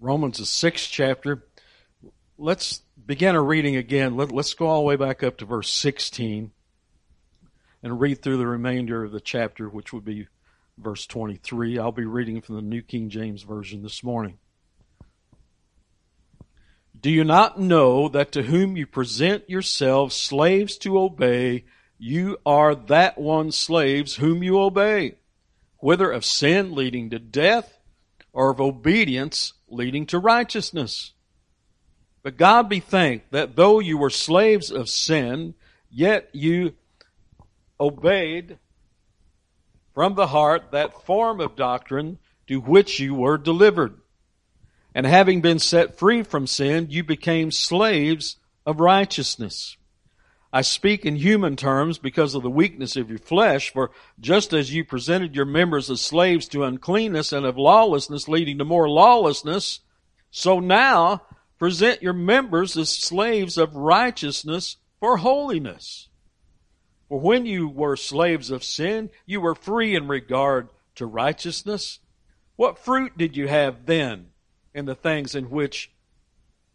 Romans, the 6th chapter. Let's begin our reading again. Let's go all the way back up to verse 16 and read through the remainder of the chapter, which would be verse 23. I'll be reading from the New King James Version this morning. Do you not know that to whom you present yourselves slaves to obey, you are that one slaves whom you obey, whether of sin leading to death or of obedience leading to righteousness? But God be thanked that though you were slaves of sin, yet you obeyed from the heart that form of doctrine to which you were delivered. And having been set free from sin, you became slaves of righteousness. I speak in human terms because of the weakness of your flesh, for just as you presented your members as slaves to uncleanness and of lawlessness leading to more lawlessness, so now present your members as slaves of righteousness for holiness. For when you were slaves of sin, you were free in regard to righteousness. What fruit did you have then in the things in which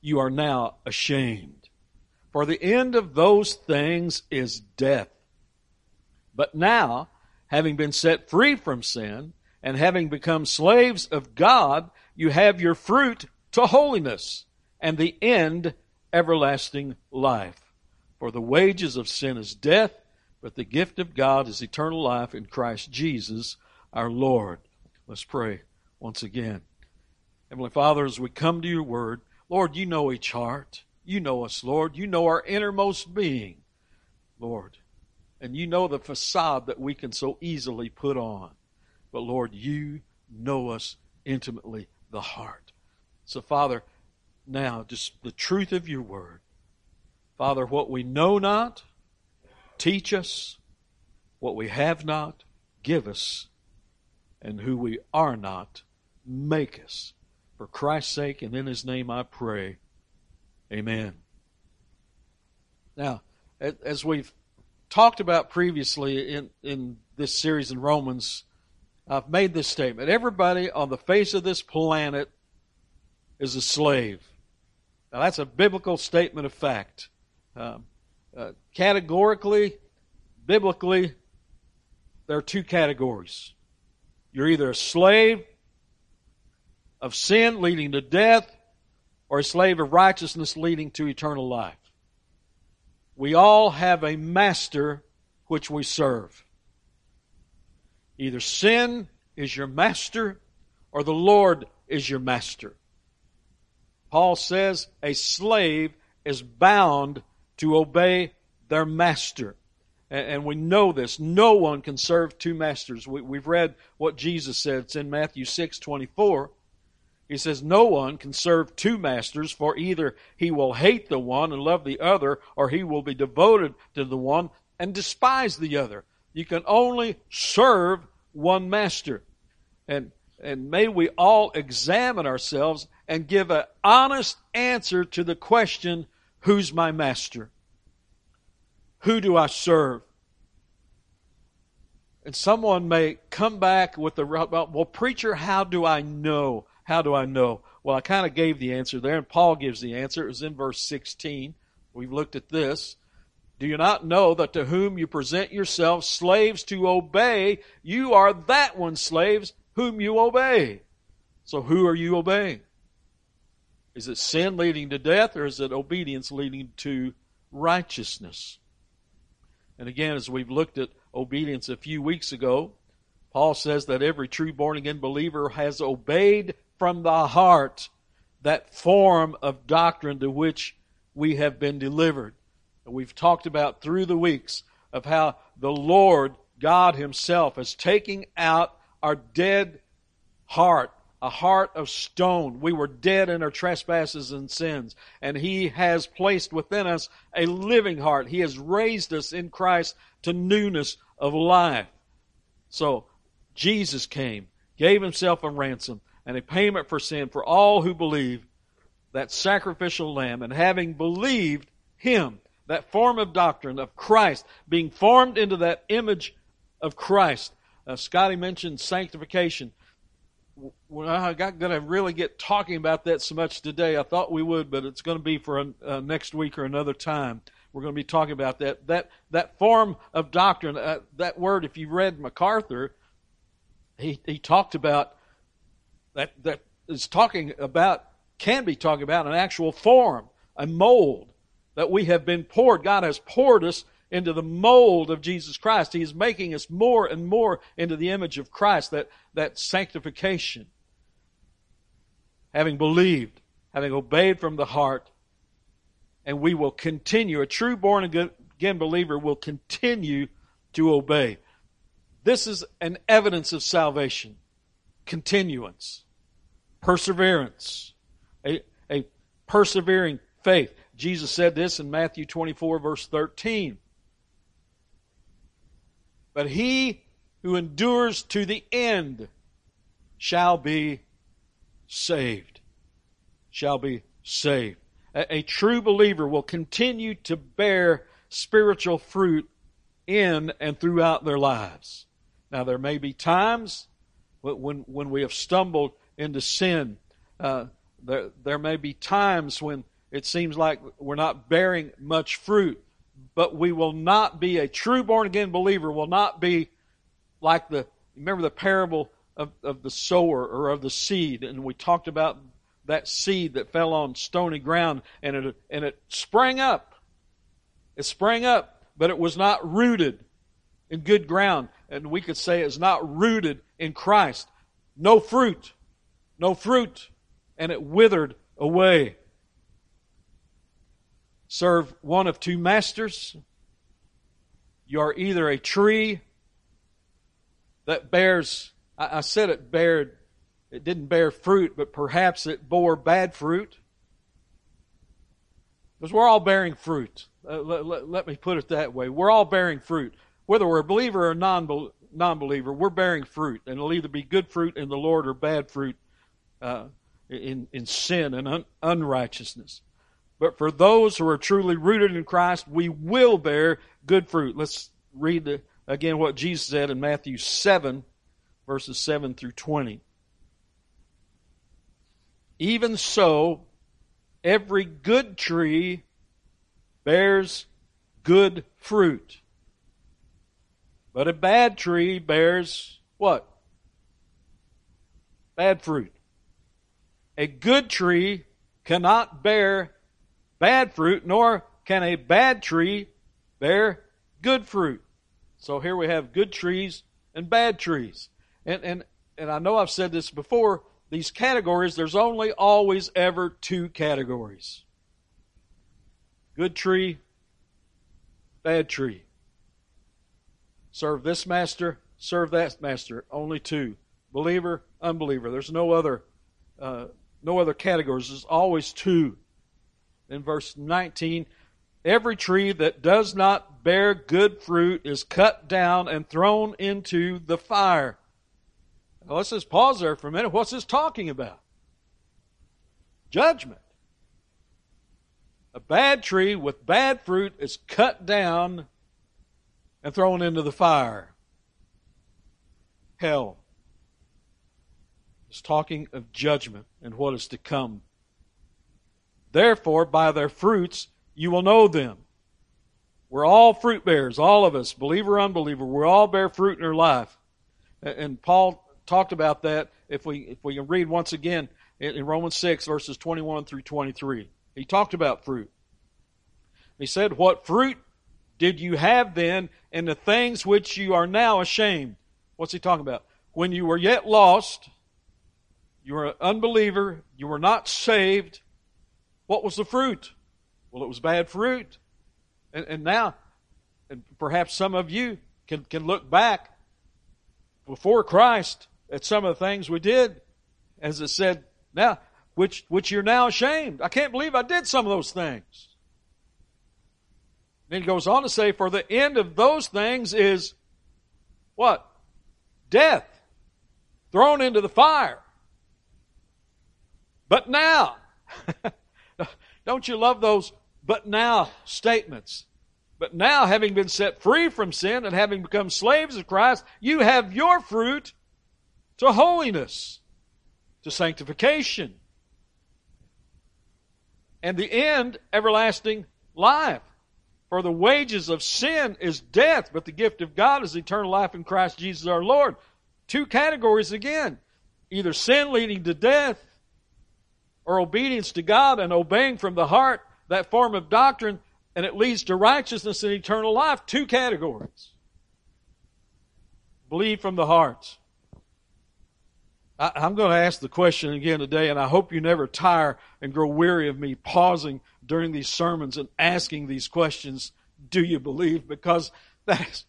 you are now ashamed? For the end of those things is death. But now, having been set free from sin, and having become slaves of God, you have your fruit to holiness, and the end, everlasting life. For the wages of sin is death, but the gift of God is eternal life in Christ Jesus our Lord. Let's pray once again. Heavenly Father, as we come to your word, Lord, you know each heart. You know us, Lord. You know our innermost being, Lord. And you know the facade that we can so easily put on. But, Lord, you know us intimately, the heart. So, Father, now just the truth of your word. Father, what we know not, teach us. What we have not, give us. And who we are not, make us. For Christ's sake and in his name I pray. Amen. Now, as we've talked about previously in this series in Romans, I've made this statement. Everybody on the face of this planet is a slave. Now, that's a biblical statement of fact. Categorically, biblically, there are two categories. You're either a slave of sin leading to death, or a slave of righteousness leading to eternal life. We all have a master which we serve. Either sin is your master, or the Lord is your master. Paul says a slave is bound to obey their master. And we know this. No one can serve two masters. We've read what Jesus said. It's in Matthew 6:24. He says, no one can serve two masters, for either he will hate the one and love the other, or he will be devoted to the one and despise the other. You can only serve one master. And may we all examine ourselves and give an honest answer to the question, who's my master? Who do I serve? And someone may come back with the, well, preacher, how do I know? How do I know? Well, I kind of gave the answer there, and Paul gives the answer. It was in verse 16. We've looked at this. Do you not know that to whom you present yourselves slaves to obey, you are that one slaves whom you obey? So who are you obeying? Is it sin leading to death, or is it obedience leading to righteousness? And again, as we've looked at obedience a few weeks ago, Paul says that every true born-again believer has obeyed from the heart that form of doctrine to which we have been delivered. And we've talked about through the weeks of how the Lord God himself is taking out our dead heart, a heart of stone. We were dead in our trespasses and sins, and he has placed within us a living heart. He has raised us in Christ to newness of life. So Jesus came, gave himself a ransom, and a payment for sin for all who believe, that sacrificial lamb. And having believed him, that form of doctrine of Christ, being formed into that image of Christ. Scotty mentioned sanctification. Well, I'm not going to really get talking about that so much today. I thought we would, but it's going to be for next week or another time. We're going to be talking about that form of doctrine. That word, if you read MacArthur, he talked about that is talking about, can be talking about an actual form, a mold that we have been poured. God has poured us into the mold of Jesus Christ. He is making us more and more into the image of Christ, that sanctification. Having believed, having obeyed from the heart, and we will continue. A true born-again believer will continue to obey. This is an evidence of salvation. Continuance. Perseverance. A persevering faith. Jesus said this in Matthew 24, verse 13. But he who endures to the end shall be saved. Shall be saved. A true believer will continue to bear spiritual fruit in and throughout their lives. Now, there may be times when we have stumbled into sin. There may be times when it seems like we're not bearing much fruit. But we will not be, a true born-again believer will not be like remember the parable of the sower or of the seed. And we talked about that seed that fell on stony ground, and it sprang up. It sprang up, but it was not rooted in good ground. And we could say it's not rooted in Christ. No fruit. And it withered away. Serve one of two masters. You are either a tree that bears, I said it didn't bear fruit, but perhaps it bore bad fruit. Because we're all bearing fruit. Let me put it that way. We're all bearing fruit. Whether we're a believer or non-believer, we're bearing fruit. And it'll either be good fruit in the Lord or bad fruit in sin and unrighteousness. But for those who are truly rooted in Christ, we will bear good fruit. Let's read again what Jesus said in Matthew 7, verses 7 through 20. Even so, every good tree bears good fruit. But a bad tree bears what? Bad fruit. A good tree cannot bear bad fruit, nor can a bad tree bear good fruit. So here we have good trees and bad trees. And I know I've said this before, these categories, there's only always ever two categories. Good tree, bad tree. Serve this master, serve that master. Only two. Believer, unbeliever. There's no other categories. There's always two. In verse 19, every tree that does not bear good fruit is cut down and thrown into the fire. Now let's just pause there for a minute. What's this talking about? Judgment. A bad tree with bad fruit is cut down and thrown into the fire. Hell. It's talking of judgment and what is to come. Therefore, by their fruits, you will know them. We're all fruit bearers, all of us, believer, unbeliever. We all bear fruit in our life. And Paul talked about that, if we can read once again in Romans 6, verses 21 through 23. He talked about fruit. He said, what fruit did you have then in the things which you are now ashamed? What's he talking about? When you were yet lost, you were an unbeliever, you were not saved. What was the fruit? Well, it was bad fruit. And now, and perhaps some of you can look back before Christ at some of the things we did, as it said, now, which you're now ashamed. I can't believe I did some of those things. Then he goes on to say, for the end of those things is what? Death. Thrown into the fire. But now... Don't you love those but now statements? But now, having been set free from sin and having become slaves of Christ, you have your fruit to holiness to sanctification, and the end, everlasting life. For the wages of sin is death, but the gift of God is eternal life in Christ Jesus our Lord. Two categories again. Either sin leading to death or obedience to God and obeying from the heart that form of doctrine, and it leads to righteousness and eternal life. Two categories. Believe from the heart. I'm going to ask the question again today, and I hope you never tire and grow weary of me pausing during these sermons and asking these questions, do you believe? Because that is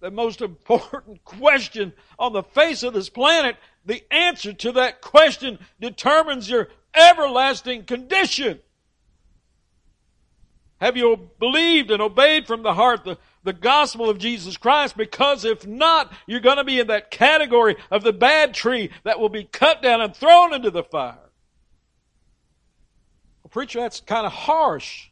the most important question on the face of this planet. The answer to that question determines your everlasting condition. Have you believed and obeyed from the heart the gospel of Jesus Christ? Because if not, you're going to be in that category of the bad tree that will be cut down and thrown into the fire. Well, preacher, that's kind of harsh.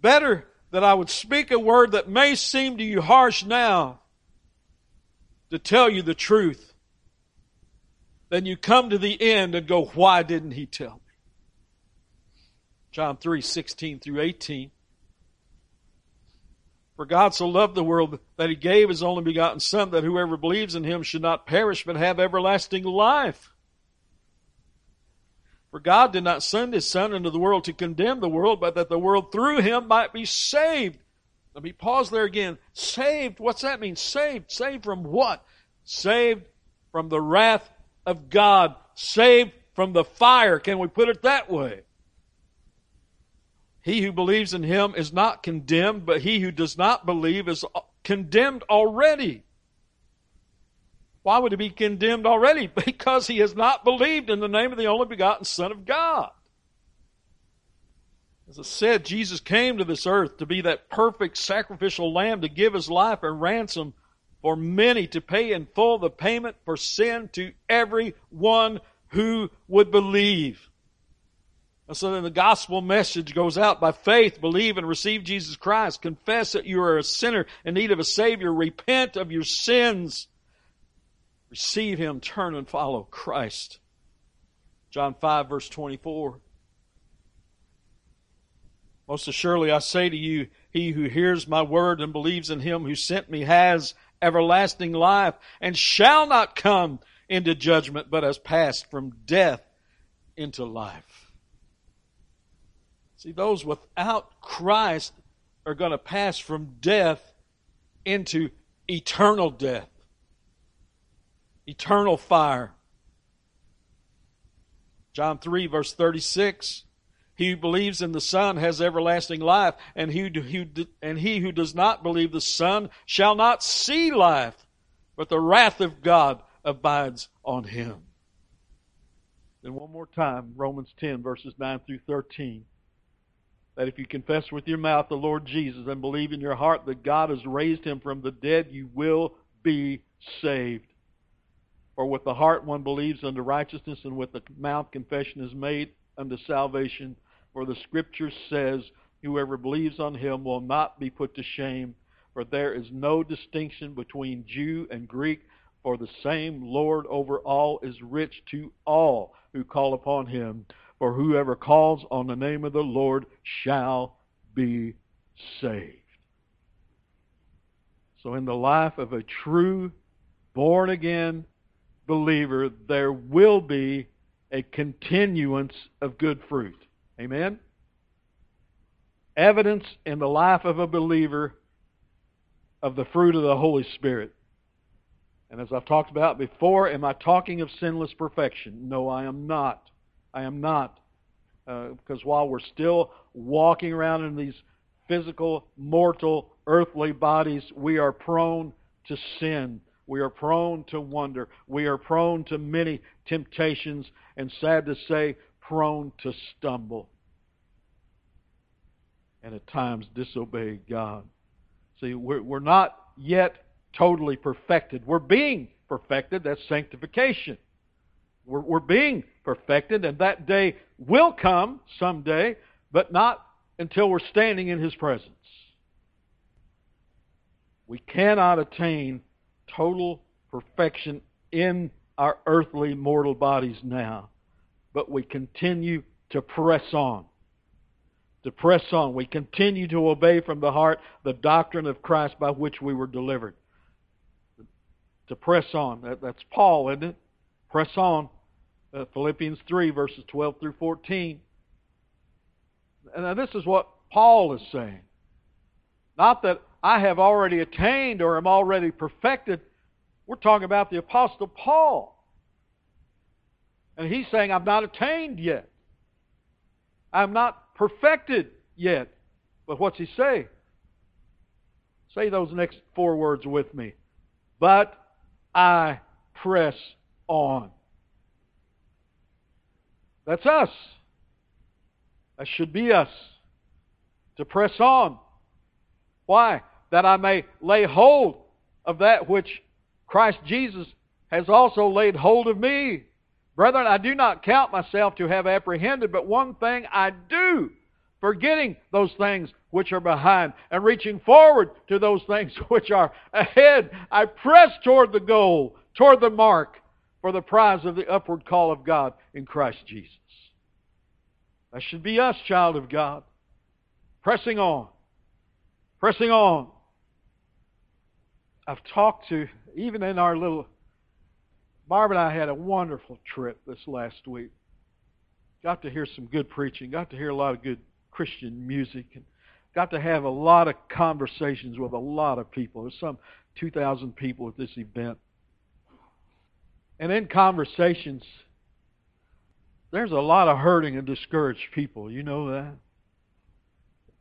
Better that I would speak a word that may seem to you harsh now to tell you the truth, then you come to the end and go, why didn't he tell me? John 3:16-18. For God so loved the world that he gave his only begotten Son, that whoever believes in him should not perish but have everlasting life. For God did not send his Son into the world to condemn the world, but that the world through him might be saved. Let me pause there again. Saved, what's that mean? Saved. Saved from what? Saved from the wrath of God. Saved from the fire. Can we put it that way? He who believes in him is not condemned, but he who does not believe is condemned already. Why would he be condemned already? Because he has not believed in the name of the only begotten Son of God. As I said, Jesus came to this earth to be that perfect sacrificial lamb to give his life a ransom for many, to pay in full the payment for sin to everyone who would believe. And so then the gospel message goes out by faith, believe and receive Jesus Christ. Confess that you are a sinner in need of a Savior. Repent of your sins. Receive him, turn and follow Christ. John 5:24. Most assuredly I say to you, he who hears my word and believes in him who sent me has everlasting life, and shall not come into judgment, but has passed from death into life. See, those without Christ are going to pass from death into eternal death, eternal fire. John 3:36, he who believes in the Son has everlasting life, and he who does not believe the Son shall not see life, but the wrath of God abides on him. Then one more time, Romans 10:9-13. That if you confess with your mouth the Lord Jesus and believe in your heart that God has raised him from the dead, you will be saved. For with the heart one believes unto righteousness, and with the mouth confession is made unto salvation. For the Scripture says, whoever believes on him will not be put to shame. For there is no distinction between Jew and Greek, for the same Lord over all is rich to all who call upon him. For whoever calls on the name of the Lord shall be saved. So in the life of a true born-again believer, there will be a continuance of good fruit. Amen? Evidence in the life of a believer of the fruit of the Holy Spirit. And as I've talked about before, am I talking of sinless perfection? No, I am not. I am not, because while we're still walking around in these physical, mortal, earthly bodies, we are prone to sin. We are prone to wonder. We are prone to many temptations, and sad to say, prone to stumble. And at times disobey God. See, we're not yet totally perfected. We're being perfected. That's sanctification. We're being perfected, and that day will come someday, but not until we're standing in his presence. We cannot attain total perfection in our earthly mortal bodies now, but we continue to press on. To press on. We continue to obey from the heart the doctrine of Christ by which we were delivered. To press on. That's Paul, isn't it? Press on. Philippians 3, verses 12 through 14. And now this is what Paul is saying. Not that I have already attained or am already perfected. We're talking about the Apostle Paul. And he's saying, I've not attained yet. I'm not perfected yet. But what's he say? Say those next four words with me. But I press on. That's us. That should be us. To press on. Why? That I may lay hold of that which Christ Jesus has also laid hold of me. Brethren, I do not count myself to have apprehended, but one thing I do, forgetting those things which are behind and reaching forward to those things which are ahead. I press toward the goal, toward the mark, for the prize of the upward call of God in Christ Jesus. That should be us, child of God, pressing on. Pressing on. I've talked to, even in our little, Barb and I had a wonderful trip this last week. Got to hear some good preaching, got to hear a lot of good Christian music, and got to have a lot of conversations with a lot of people. There's some 2,000 people at this event. And in conversations, there's a lot of hurting and discouraged people. You know that?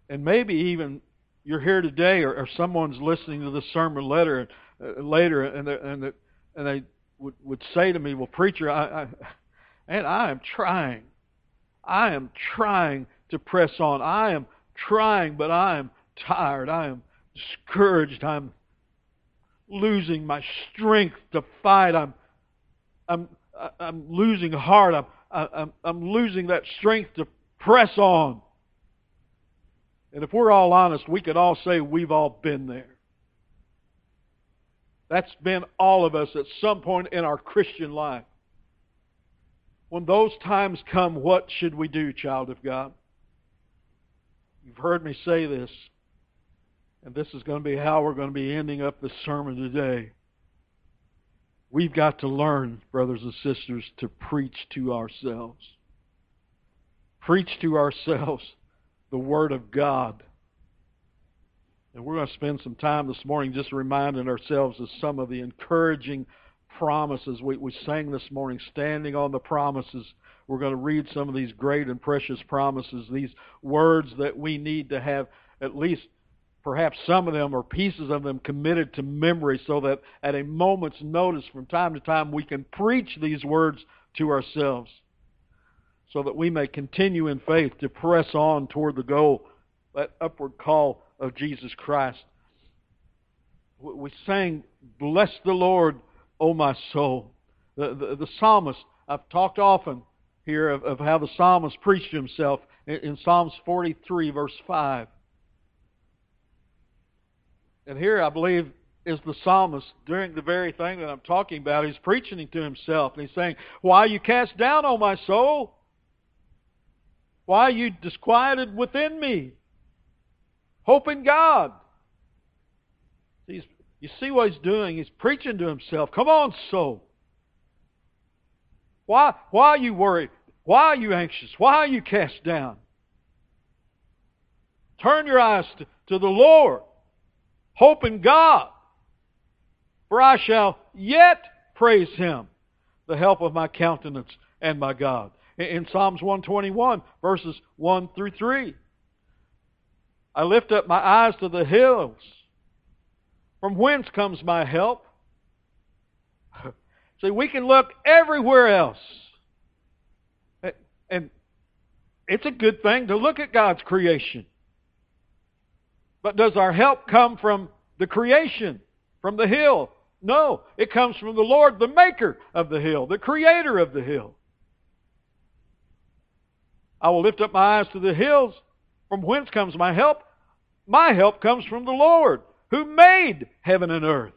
And maybe even you're here today, or someone's listening to the sermon later, and they would say to me, "Well, preacher, I am trying to press on. I am trying, but I am tired. I am discouraged. I'm losing my strength to fight. I'm losing heart. I'm losing that strength to press on." And if we're all honest, we could all say we've all been there. That's been all of us at some point in our Christian life. When those times come, what should we do, child of God? You've heard me say this, and this is going to be how we're going to be ending up this sermon today. We've got to learn, brothers and sisters, to preach to ourselves. Preach to ourselves the Word of God. And we're going to spend some time this morning just reminding ourselves of some of the encouraging promises. We sang this morning, Standing on the Promises. We're going to read some of these great and precious promises, these words that we need to have at least perhaps some of them or pieces of them committed to memory so that at a moment's notice from time to time we can preach these words to ourselves, so that we may continue in faith to press on toward the goal, that upward call of Jesus Christ. We sang, "Bless the Lord, O my soul." The psalmist, I've talked often here of how the psalmist preached himself in Psalms 43, verse 5. And here, I believe, is the psalmist doing the very thing that I'm talking about. He's preaching to himself, and he's saying, "Why are you cast down, O my soul? Why are you disquieted within me? Hope in God." You see what he's doing? He's preaching to himself. Come on, soul. Why are you worried? Why are you anxious? Why are you cast down? Turn your eyes to the Lord. Hope in God. For I shall yet praise Him, the help of my countenance and my God. In Psalms 121, verses 1 through 3. I lift up my eyes to the hills. From whence comes my help? See, we can look everywhere else. And it's a good thing to look at God's creation. But does our help come from the creation, from the hill? No, it comes from the Lord, the maker of the hill, the creator of the hill. I will lift up my eyes to the hills. From whence comes my help? My help comes from the Lord, who made heaven and earth.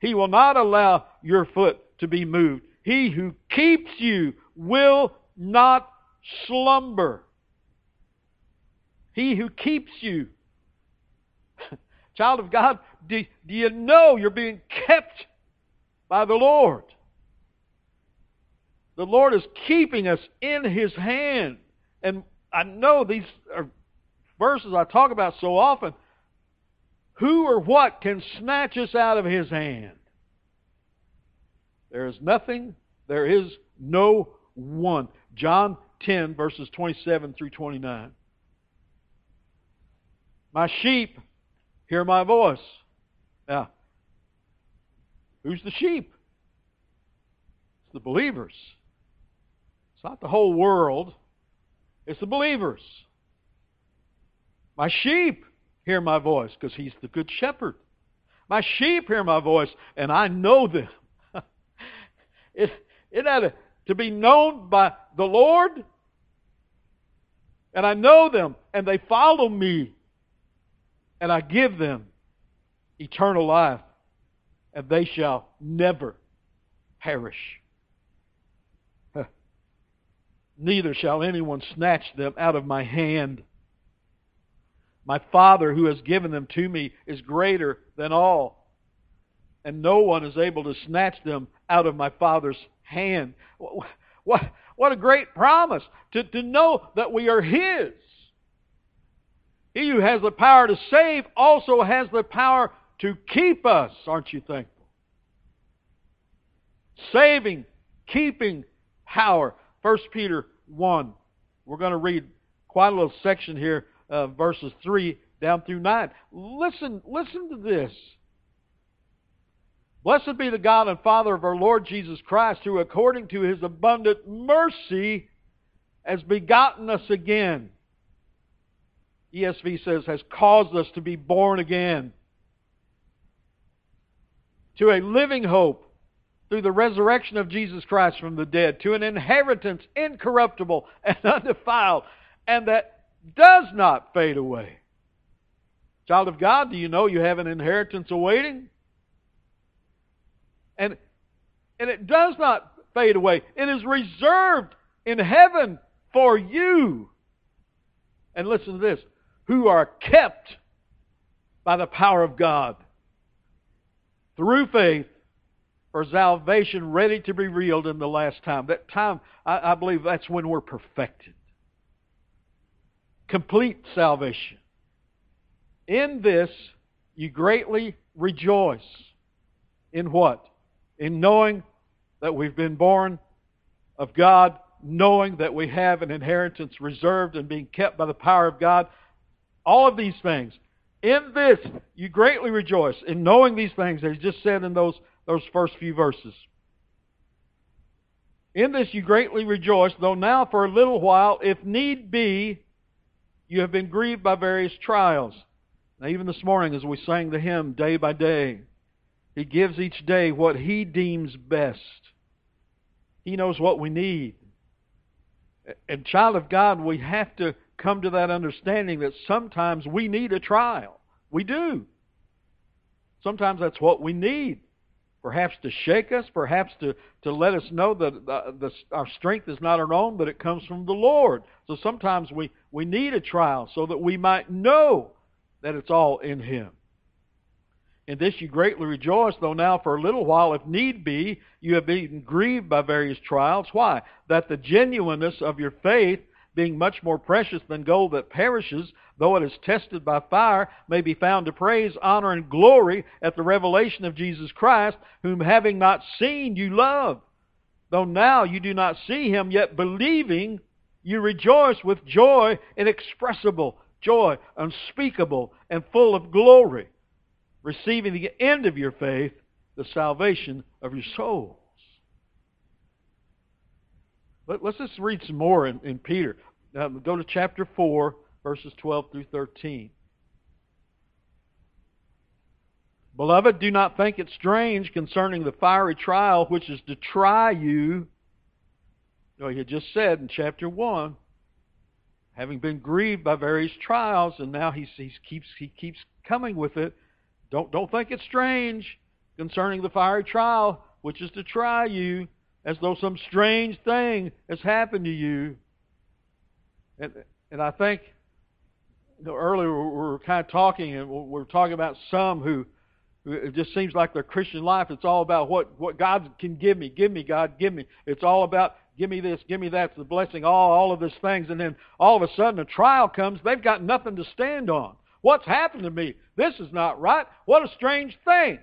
He will not allow your foot to be moved. He who keeps you will not slumber. He who keeps you. Child of God, do you know you're being kept by the Lord? The Lord is keeping us in His hand. And I know these are verses I talk about so often. Who or what can snatch us out of His hand? There is nothing, there is no one. John 10, verses 27 through 29. My sheep hear my voice. Now, who's the sheep? It's the believers. It's not the whole world. It's the believers. My sheep hear my voice, because He's the good shepherd. My sheep hear my voice, and I know them. It had to be known by the Lord, and I know them, and they follow me, and I give them eternal life, and they shall never perish. Neither shall anyone snatch them out of my hand. My Father who has given them to me is greater than all, and no one is able to snatch them out of my Father's hand. What a great promise to know that we are His. He who has the power to save also has the power to keep us. Aren't you thankful? Saving, keeping power. 1 Peter 1. We're going to read quite a little section here, verses 3 down through 9. Listen to this. Blessed be the God and Father of our Lord Jesus Christ, who according to His abundant mercy has begotten us again. ESV says, has caused us to be born again to a living hope through the resurrection of Jesus Christ from the dead, to an inheritance incorruptible and undefiled, and that does not fade away. Child of God, do you know you have an inheritance awaiting? And it does not fade away. It is reserved in heaven for you. And listen to this. Who are kept by the power of God through faith for salvation ready to be revealed in the last time. That time, I believe that's when we're perfected. Complete salvation. In this, you greatly rejoice. In what? In knowing that we've been born of God, knowing that we have an inheritance reserved and being kept by the power of God, all of these things. In this, you greatly rejoice in knowing these things, as just said in those first few verses. In this you greatly rejoice, though now for a little while, if need be, you have been grieved by various trials. Now even this morning as we sang the hymn, Day by Day, He gives each day what He deems best. He knows what we need. And child of God, we have to come to that understanding that sometimes we need a trial. We do. Sometimes that's what we need. Perhaps to shake us, perhaps to let us know that our strength is not our own, but it comes from the Lord. So sometimes we need a trial so that we might know that it's all in Him. In this you greatly rejoice, though now for a little while, if need be, you have been grieved by various trials. Why? That the genuineness of your faith, being much more precious than gold that perishes, though it is tested by fire, may be found to praise, honor, and glory at the revelation of Jesus Christ, whom having not seen you love. Though now you do not see Him, yet believing you rejoice with joy inexpressible, joy unspeakable, and full of glory, receiving the end of your faith, the salvation of your souls. Let's just read some more in Peter. Now, go to chapter 4, verses 12 through 13. Beloved, do not think it strange concerning the fiery trial which is to try you. No, he had just said in chapter 1, having been grieved by various trials, and now he keeps coming with it. Don't think it's strange concerning the fiery trial, which is to try you, as though some strange thing has happened to you. And I think, you know, earlier we were kind of talking, and we were talking about some who it just seems like their Christian life, it's all about what God can give me. Give me, God, give me. It's all about give me this, give me that, it's the blessing, all of these things. And then all of a sudden a trial comes. They've got nothing to stand on. What's happened to me? This is not right. What a strange thing.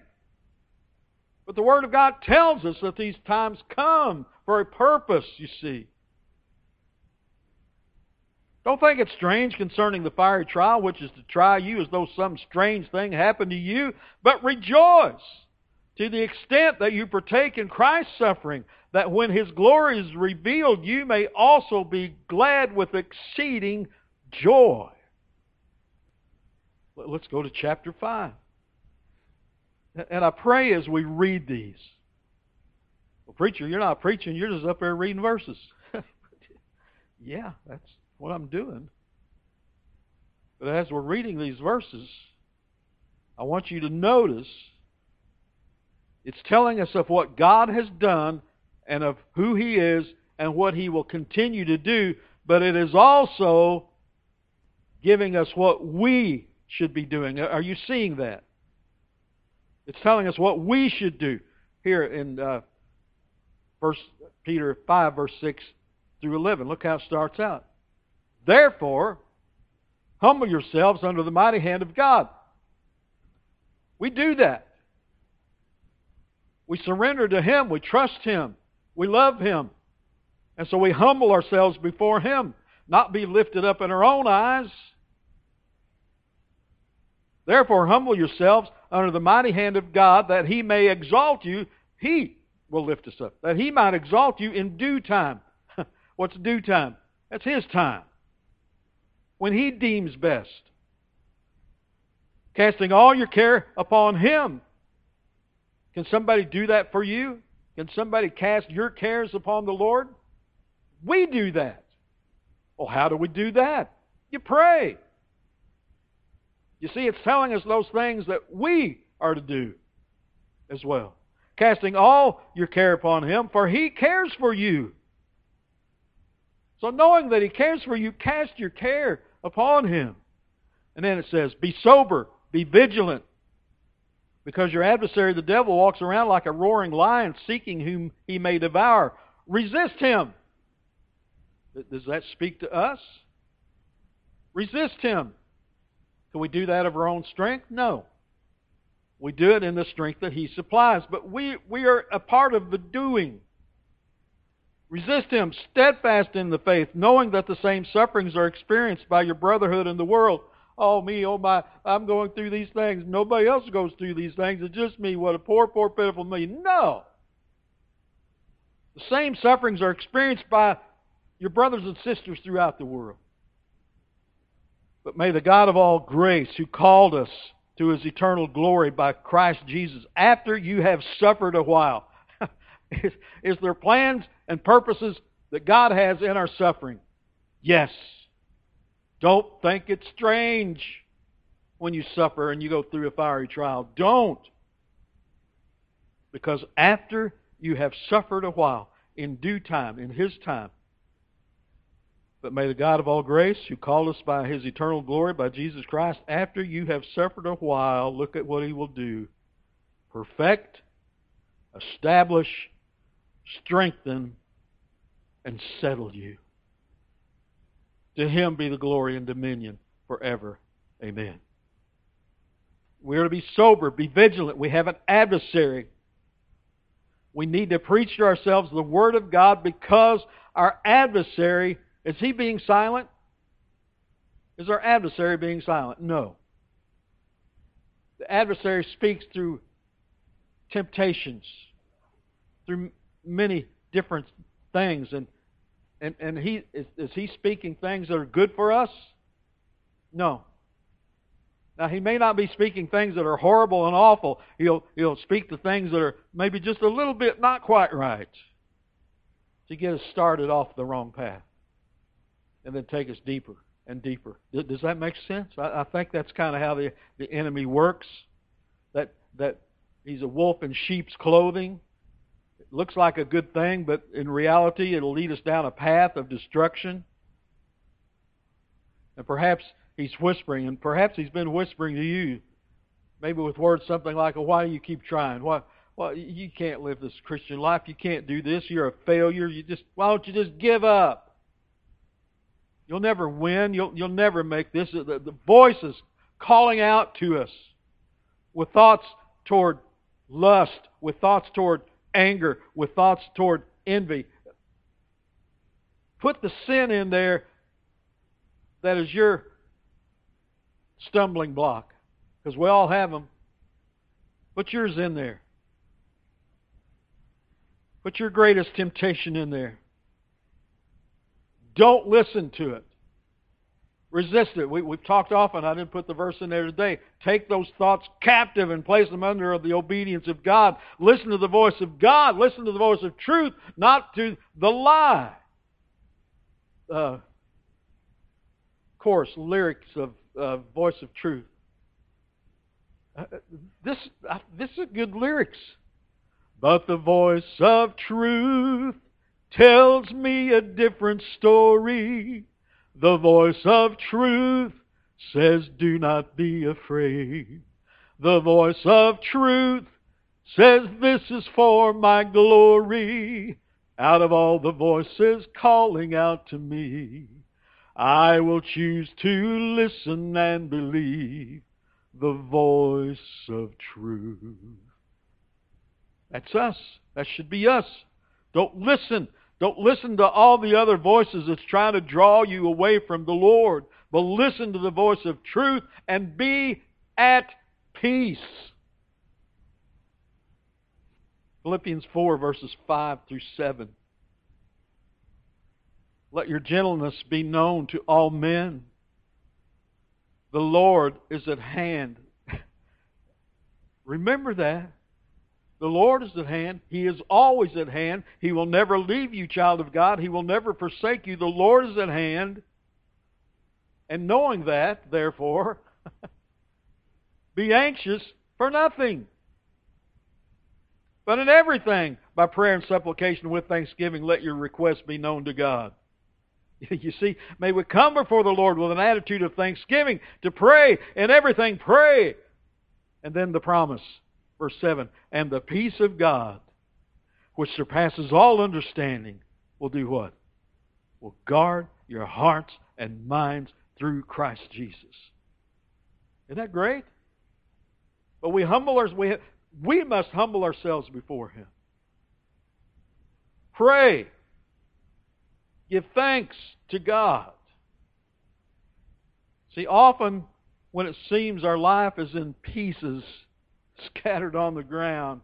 But the Word of God tells us that these times come for a purpose, you see. Don't think it's strange concerning the fiery trial, which is to try you as though some strange thing happened to you, but rejoice to the extent that you partake in Christ's suffering, that when His glory is revealed, you may also be glad with exceeding joy. Let's go to chapter 5. And I pray as we read these. Well, preacher, you're not preaching, you're just up there reading verses. Yeah, that's what I'm doing. But as we're reading these verses, I want you to notice it's telling us of what God has done and of who He is and what He will continue to do, but it is also giving us what we should be doing. Are you seeing that? It's telling us what we should do here in 1 Peter 5, verse 6 through 11. Look how it starts out. Therefore, humble yourselves under the mighty hand of God. We do that. We surrender to Him. We trust Him. We love Him. And so we humble ourselves before Him, not be lifted up in our own eyes. Therefore, humble yourselves under the mighty hand of God, that He may exalt you. He will lift us up, that He might exalt you in due time. What's due time? That's His time, when He deems best. Casting all your care upon Him. Can somebody do that for you? Can somebody cast your cares upon the Lord? We do that. Well, how do we do that? You pray. You see, it's telling us those things that we are to do as well. Casting all your care upon Him, for He cares for you. So knowing that He cares for you, cast your care upon Him. And then it says, be sober, be vigilant, because your adversary, the devil, walks around like a roaring lion, seeking whom he may devour. Resist him. Does that speak to us? Resist him. Can we do that of our own strength? No. We do it in the strength that He supplies. But we are a part of the doing. Resist Him, steadfast in the faith, knowing that the same sufferings are experienced by your brotherhood in the world. Oh me, oh my, I'm going through these things. Nobody else goes through these things. It's just me. What a poor, poor, pitiful me. No. The same sufferings are experienced by your brothers and sisters throughout the world. But may the God of all grace, who called us to His eternal glory by Christ Jesus, after you have suffered a while, is there plans and purposes that God has in our suffering? Yes. Don't think it's strange when you suffer and you go through a fiery trial. Don't. Because after you have suffered a while, in due time, in His time, but may the God of all grace, who called us by His eternal glory, by Jesus Christ, after you have suffered a while, look at what He will do. Perfect, establish, strengthen, and settle you. To Him be the glory and dominion forever. Amen. We are to be sober, be vigilant. We have an adversary. We need to preach to ourselves the Word of God, because our adversary, is he being silent? Is our adversary being silent? No. The adversary speaks through temptations, through many different things. And he is he speaking things that are good for us? No. Now, he may not be speaking things that are horrible and awful. He'll speak the things that are maybe just a little bit not quite right to get us started off the wrong path, and then take us deeper and deeper. Does that make sense? I think that's kind of how the enemy works, that he's a wolf in sheep's clothing. looks like a good thing, but in reality it'll lead us down a path of destruction. And perhaps he's whispering, and perhaps he's been whispering to you, maybe with words something like, well, why do you keep trying? Well, you can't live this Christian life. You can't do this. You're a failure. Why don't you just give up? You'll never win. You'll never make this. The voice is calling out to us with thoughts toward lust, with thoughts toward anger, with thoughts toward envy. Put the sin in there that is your stumbling block, because we all have them. Put yours in there. Put your greatest temptation in there. Don't listen to it. Resist it. We've talked often, I didn't put the verse in there today. Take those thoughts captive and place them under the obedience of God. Listen to the voice of God. Listen to the voice of truth, not to the lie. Course, lyrics of Voice of Truth. This is good lyrics. But the voice of truth tells me a different story. The voice of truth says, do not be afraid. The voice of truth says, this is for my glory. Out of all the voices calling out to me, I will choose to listen and believe the voice of truth. That's us. That should be us. Don't listen. Don't listen to all the other voices that's trying to draw you away from the Lord. But listen to the voice of truth and be at peace. Philippians 4, verses 5 through 7. Let your gentleness be known to all men. The Lord is at hand. Remember that. The Lord is at hand. He is always at hand. He will never leave you, child of God. He will never forsake you. The Lord is at hand. And knowing that, therefore, be anxious for nothing. But in everything, by prayer and supplication with thanksgiving, let your requests be known to God. You see, may we come before the Lord with an attitude of thanksgiving, to pray, and everything pray. And then the promise, verse 7, and the peace of God, which surpasses all understanding, will do what? Will guard your hearts and minds through Christ Jesus. Isn't that great? But we humble ourselves, we must humble ourselves before Him. Pray. Give thanks to God. See, often when it seems our life is in pieces, scattered on the ground,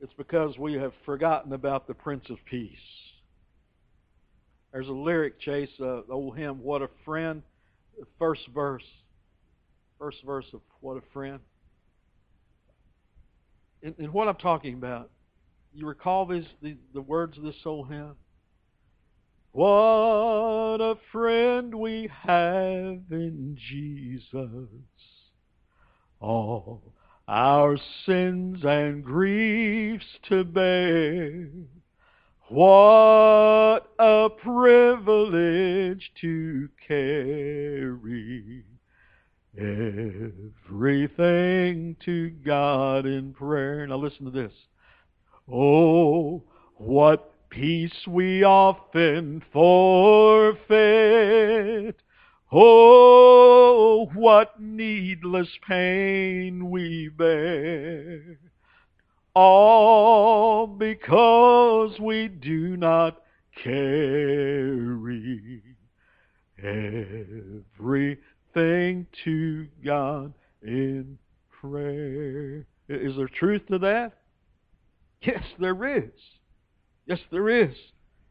it's because we have forgotten about the Prince of Peace. There's a lyric, Chase, the old hymn, What a Friend, the first verse of What a Friend. In what I'm talking about, you recall the words of this old hymn? What a friend we have in Jesus. All our sins and griefs to bear. What a privilege to carry everything to God in prayer. Now listen to this. Oh, what peace we often forfeit. Oh, what needless pain we bear. All because we do not carry everything to God in prayer. Is there truth to that? Yes, there is. Yes, there is.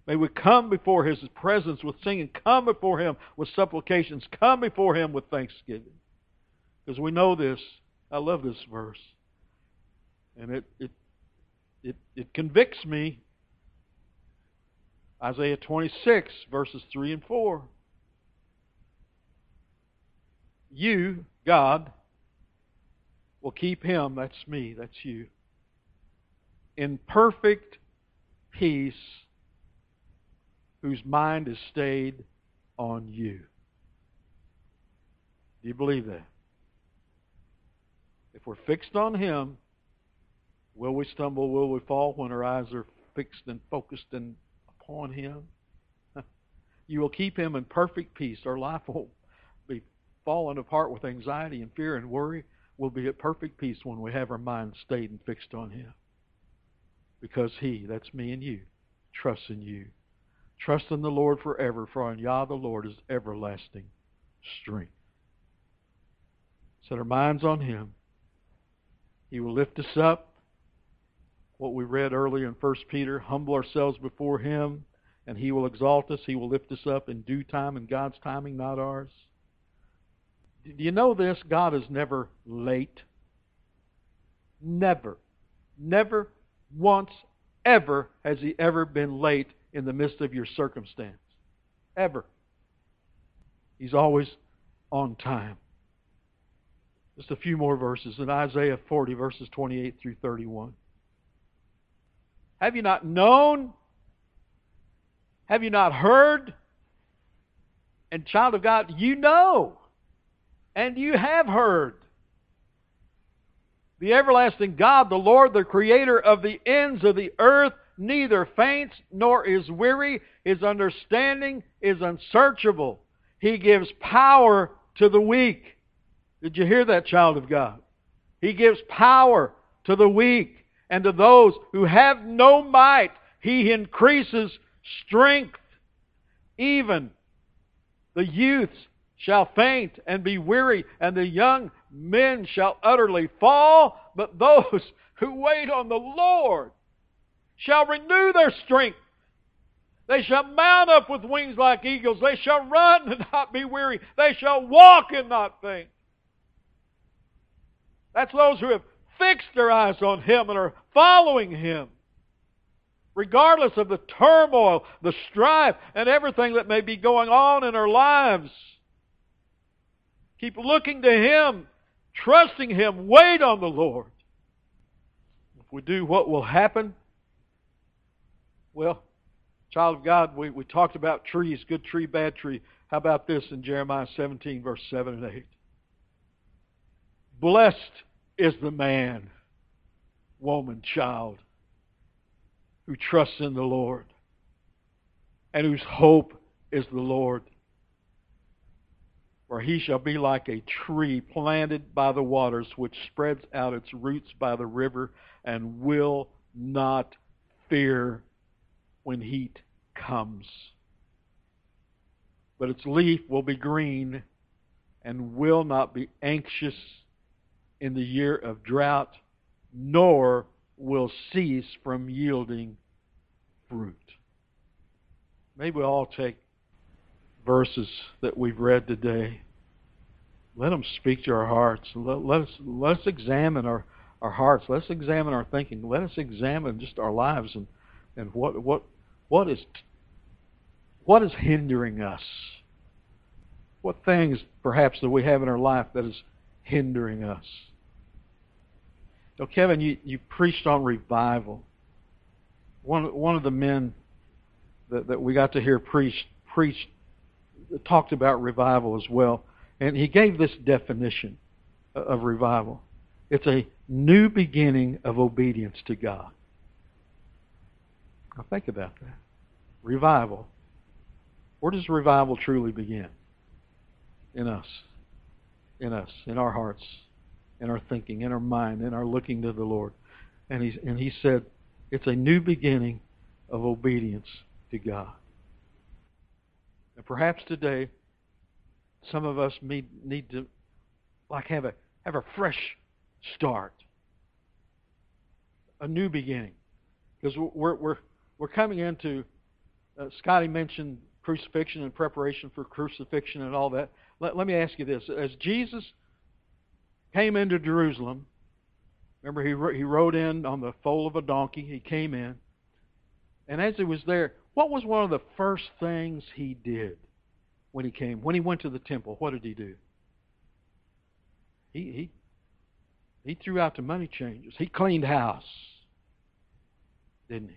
May we come before His presence with singing. Come before Him with supplications. Come before Him with thanksgiving. Because we know this. I love this verse. And it convicts me. Isaiah 26, verses 3 and 4. You, God, will keep him, that's me, that's you, in perfect peace whose mind is stayed on you. Do you believe that? If we're fixed on Him, will we stumble, will we fall when our eyes are fixed and focused and upon Him? You will keep Him in perfect peace. Our life will be falling apart with anxiety and fear and worry. We'll be at perfect peace when we have our mind stayed and fixed on Him. Because He, that's me and you, trusts in you. Trust in the Lord forever, for on Yah the Lord is everlasting strength. Set our minds on Him. He will lift us up. What we read earlier in 1 Peter, humble ourselves before Him, and He will exalt us. He will lift us up in due time, in God's timing, not ours. Do you know this? God is never late. Never. Never once ever has He ever been late in the midst of your circumstance. Ever. He's always on time. Just a few more verses in Isaiah 40, verses 28 through 31. Have you not known? Have you not heard? And child of God, you know, and you have heard. The everlasting God, the Lord, the creator of the ends of the earth, neither faints nor is weary. His understanding is unsearchable. He gives power to the weak. Did you hear that, child of God? He gives power to the weak, and to those who have no might, He increases strength. Even the youths shall faint and be weary, and the young men shall utterly fall. But those who wait on the Lord shall renew their strength. They shall mount up with wings like eagles. They shall run and not be weary. They shall walk and not faint. That's those who have fixed their eyes on Him and are following Him. Regardless of the turmoil, the strife, and everything that may be going on in our lives, keep looking to Him, trusting Him, wait on the Lord. If we do, what will happen? Well, child of God, we talked about trees, good tree, bad tree. How about this in Jeremiah 17, verse 7 and 8? Blessed is the man, woman, child who trusts in the Lord and whose hope is the Lord. For he shall be like a tree planted by the waters, which spreads out its roots by the river and will not fear when heat comes. But its leaf will be green and will not be anxious in the year of drought, nor will cease from yielding fruit. May we all take verses that we've read today. Let them speak to our hearts. Let's examine our hearts. Let's examine our thinking. Let us examine just our lives and what is hindering us. What things perhaps that we have in our life that is hindering us. Now, Kevin, you preached on revival. One of the men that we got to hear preach talked about revival as well. And he gave this definition of revival. It's a new beginning of obedience to God. Now think about that. Revival. Where does revival truly begin? In us, in our hearts, in our thinking, in our mind, in our looking to the Lord. And he said, it's a new beginning of obedience to God. And perhaps today, some of us need to have a fresh start, a new beginning, because we're coming into. Scotty mentioned crucifixion and preparation for crucifixion and all that. Let me ask you this. As Jesus came into Jerusalem, remember he rode in on the foal of a donkey. He came in. And as he was there, what was one of the first things he did when he came? When he went to the temple, what did he do? He threw out the money changers. He cleaned house. didn't he?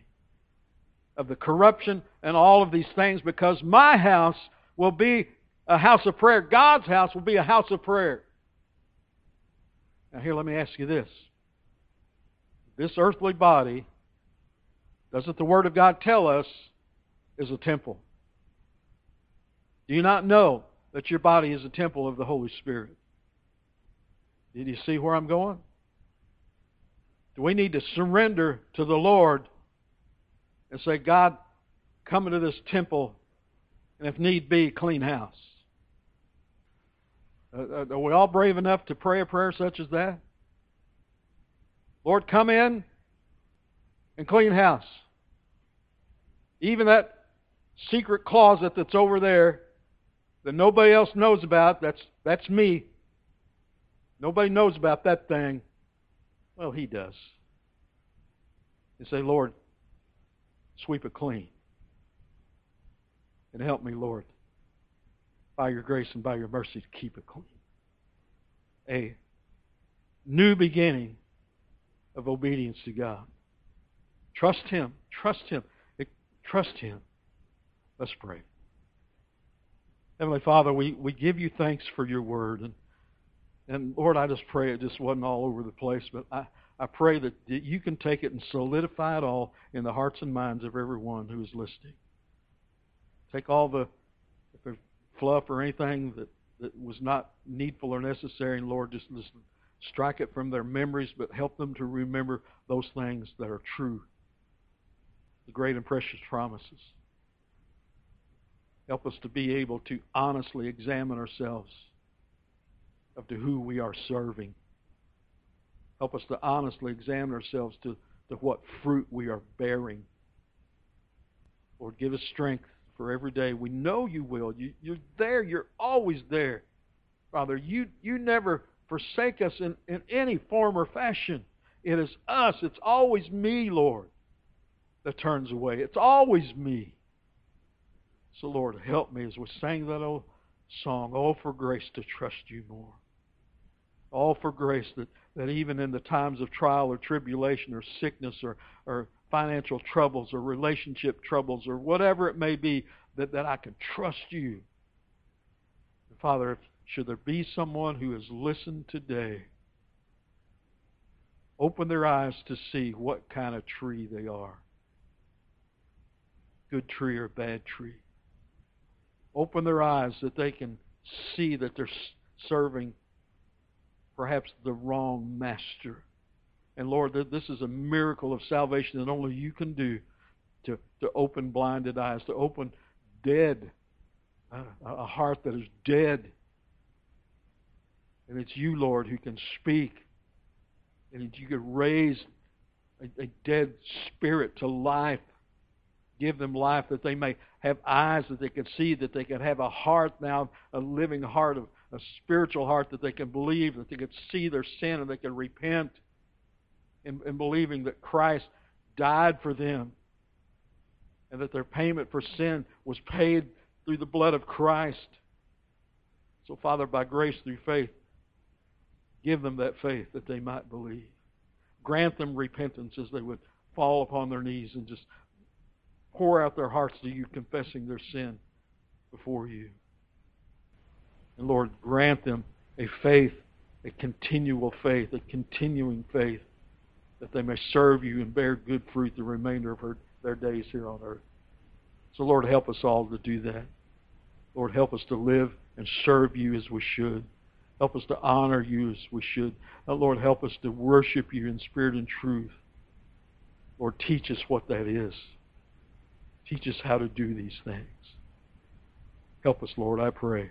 Of the corruption and all of these things, because my house will be a house of prayer. God's house will be a house of prayer. Now here, let me ask you this. This earthly body, doesn't the Word of God tell us, is a temple? Do you not know that your body is a temple of the Holy Spirit? Did you see where I'm going? Do we need to surrender to the Lord and say, God, come into this temple, and if need be, clean house? Are we all brave enough to pray a prayer such as that? Lord, come in and clean house. Even that secret closet that's over there that nobody else knows about, that's me. Nobody knows about that thing. Well, He does. You say, Lord, sweep it clean. And help me, Lord, by your grace and by your mercy to keep it clean. A new beginning of obedience to God. Trust Him. Trust Him. Trust Him. Let's pray. Heavenly Father, we give you thanks for your word. And Lord, I just pray it just wasn't all over the place, but I pray that you can take it and solidify it all in the hearts and minds of everyone who is listening. Take all the if there's fluff or anything that was not needful or necessary, and Lord, just strike it from their memories, but help them to remember those things that are true, the great and precious promises. Help us to be able to honestly examine ourselves as to who we are serving. Help us to honestly examine ourselves to what fruit we are bearing. Lord, give us strength for every day. We know you will. You're there. You're always there. Father, you never forsake us in any form or fashion. It is us. It's always me, Lord, that turns away. It's always me. So, Lord, help me as we sang that old song, all for grace to trust you more. All for grace that even in the times of trial or tribulation or sickness or financial troubles or relationship troubles or whatever it may be, that I can trust you. And Father, should there be someone who has listened today, open their eyes to see what kind of tree they are. Good tree or bad tree. Open their eyes that they can see that they're serving perhaps the wrong master. And Lord, this is a miracle of salvation that only you can do to open blinded eyes, to open dead, a heart that is dead. And it's you, Lord, who can speak. And you can raise a dead spirit to life. Give them life that they may have eyes that they can see, that they can have a heart now, a living heart, a spiritual heart that they can believe, that they can see their sin and they can repent in believing that Christ died for them and that their payment for sin was paid through the blood of Christ. So, Father, by grace through faith, give them that faith that they might believe. Grant them repentance as they would fall upon their knees and just pour out their hearts to you, confessing their sin before you. And Lord, grant them a faith, a continual faith, a continuing faith, that they may serve you and bear good fruit the remainder of their days here on earth. So Lord, help us all to do that. Lord, help us to live and serve you as we should. Help us to honor you as we should. And Lord, help us to worship you in spirit and truth. Lord, teach us what that is. Teach us how to do these things. Help us, Lord, I pray.